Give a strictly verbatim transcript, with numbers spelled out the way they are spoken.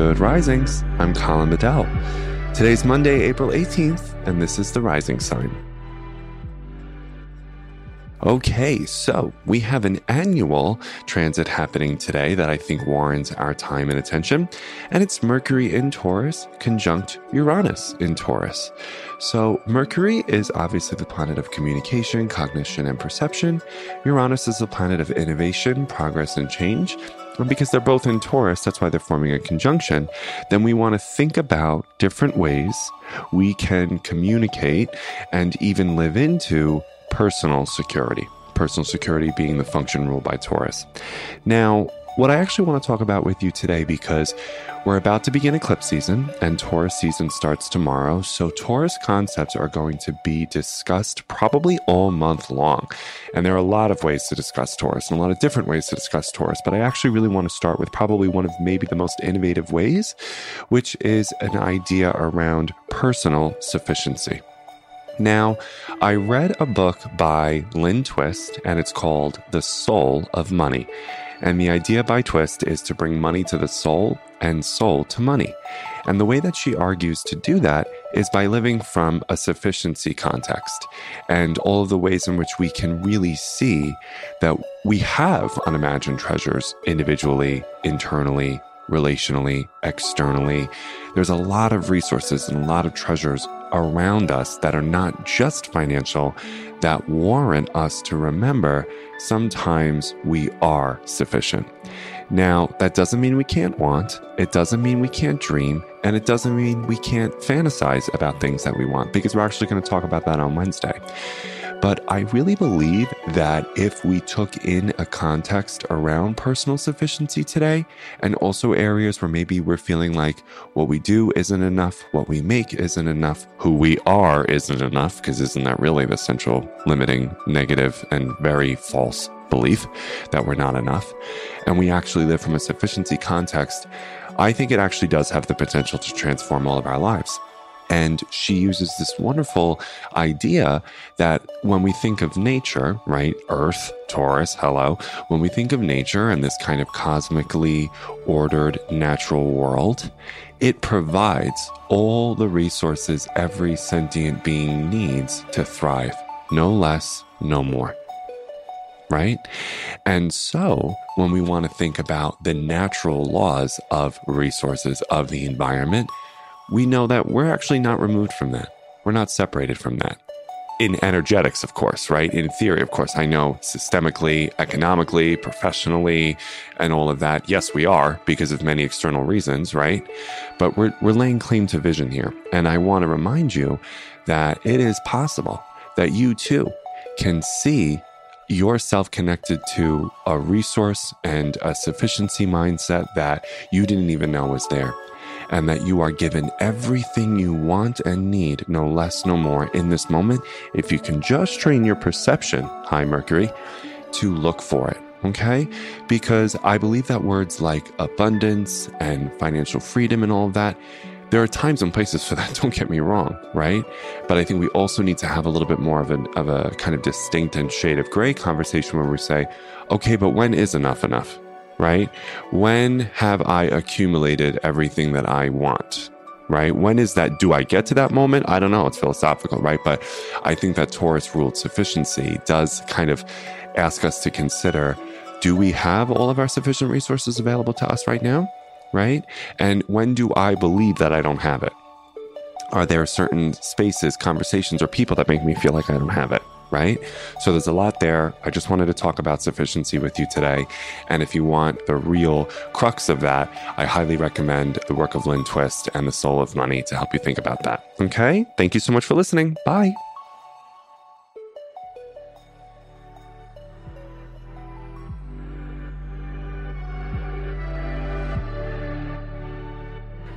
Good Risings, I'm Colin Bedell. Today's Monday, April eighteenth, and this is The Rising Sign. Okay, so we have an annual transit happening today that I think warrants our time and attention, and it's Mercury in Taurus conjunct Uranus in Taurus. So Mercury is obviously the planet of communication, cognition, and perception. Uranus is the planet of innovation, progress, and change. And because they're both in Taurus, that's why they're forming a conjunction, then we want to think about different ways we can communicate and even live into personal security. Personal security being the function ruled by Taurus. Now, what I actually want to talk about with you today, because we're about to begin eclipse season and Taurus season starts tomorrow. So Taurus concepts are going to be discussed probably all month long. And there are a lot of ways to discuss Taurus and a lot of different ways to discuss Taurus. But I actually really want to start with probably one of maybe the most innovative ways, which is an idea around personal sufficiency. Now, I read a book by Lynn Twist, and it's called The Soul of Money. And the idea by Twist is to bring money to the soul and soul to money. And the way that she argues to do that is by living from a sufficiency context and all of the ways in which we can really see that we have unimagined treasures individually, internally, relationally, externally. There's a lot of resources and a lot of treasures around us that are not just financial, that warrant us to remember sometimes we are sufficient. Now, that doesn't mean we can't want, it doesn't mean we can't dream, and it doesn't mean we can't fantasize about things that we want, because we're actually going to talk about that on Wednesday. But I really believe that if we took in a context around personal sufficiency today, and also areas where maybe we're feeling like what we do isn't enough, what we make isn't enough, who we are isn't enough, because isn't that really the central limiting, negative, and very false belief that we're not enough, and we actually live from a sufficiency context, I think it actually does have the potential to transform all of our lives. And she uses this wonderful idea that when we think of nature, right, Earth, Taurus, hello, when we think of nature and this kind of cosmically ordered natural world, it provides all the resources every sentient being needs to thrive, no less, no more. Right? And so when we want to think about the natural laws of resources of the environment, we know that we're actually not removed from that. We're not separated from that. In energetics, of course, right? In theory, of course, I know systemically, economically, professionally, and all of that. Yes, we are, because of many external reasons, right? But we're, we're laying claim to vision here. And I want to remind you that it is possible that you too can see yourself connected to a resource and a sufficiency mindset that you didn't even know was there. And that you are given everything you want and need, no less, no more, in this moment, if you can just train your perception, high Mercury, to look for it, okay? Because I believe that words like abundance and financial freedom and all of that, there are times and places for that, don't get me wrong, right? But I think we also need to have a little bit more of, an, of a kind of distinct and shade of gray conversation where we say, okay, but when is enough enough? Right? When have I accumulated everything that I want? Right? When is that? Do I get to that moment? I don't know. It's philosophical, right? But I think that Taurus ruled sufficiency does kind of ask us to consider, do we have all of our sufficient resources available to us right now? Right? And when do I believe that I don't have it? Are there certain spaces, conversations, or people that make me feel like I don't have it? Right? So there's a lot there. I just wanted to talk about sufficiency with you today. And if you want the real crux of that, I highly recommend the work of Lynn Twist and The Soul of Money to help you think about that. Okay? Thank you so much for listening. Bye.